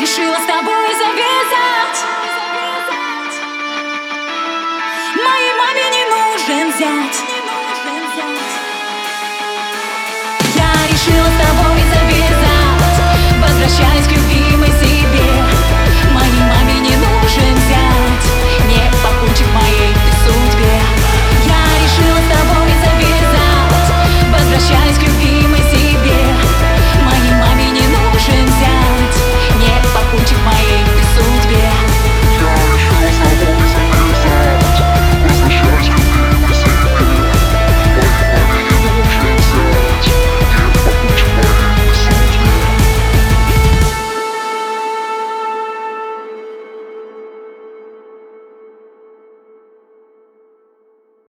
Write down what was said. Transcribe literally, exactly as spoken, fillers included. решила с тобой завязать. Моей маме не нужен зять.